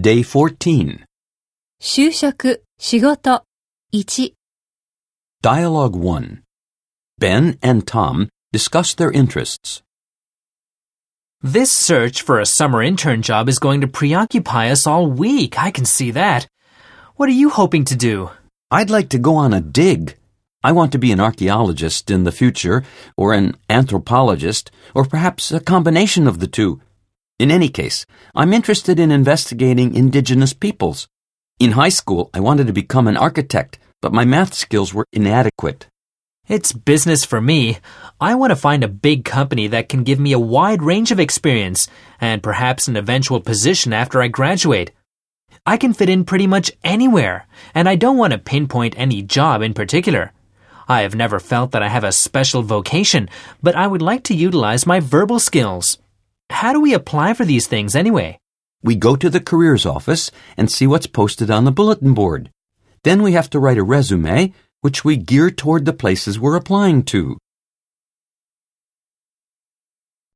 Day 14. 就職、仕事、1. Dialogue 1. Ben and Tom discuss their interests. This search for a summer intern job is going to preoccupy us all week. I can see that. What are you hoping to do? I'd like to go on a dig. I want to be an archaeologist in the future, or an anthropologist, or perhaps a combination of the two. In any case, I'm interested in investigating indigenous peoples. In high school, I wanted to become an architect, but my math skills were inadequate. It's business for me. I want to find a big company that can give me a wide range of experience and perhaps an eventual position after I graduate. I can fit in pretty much anywhere, and I don't want to pinpoint any job in particular. I have never felt that I have a special vocation, but I would like to utilize my verbal skills. How do we apply for these things anyway? We go to the careers office and see what's posted on the bulletin board. Then we have to write a resume, which we gear toward the places we're applying to.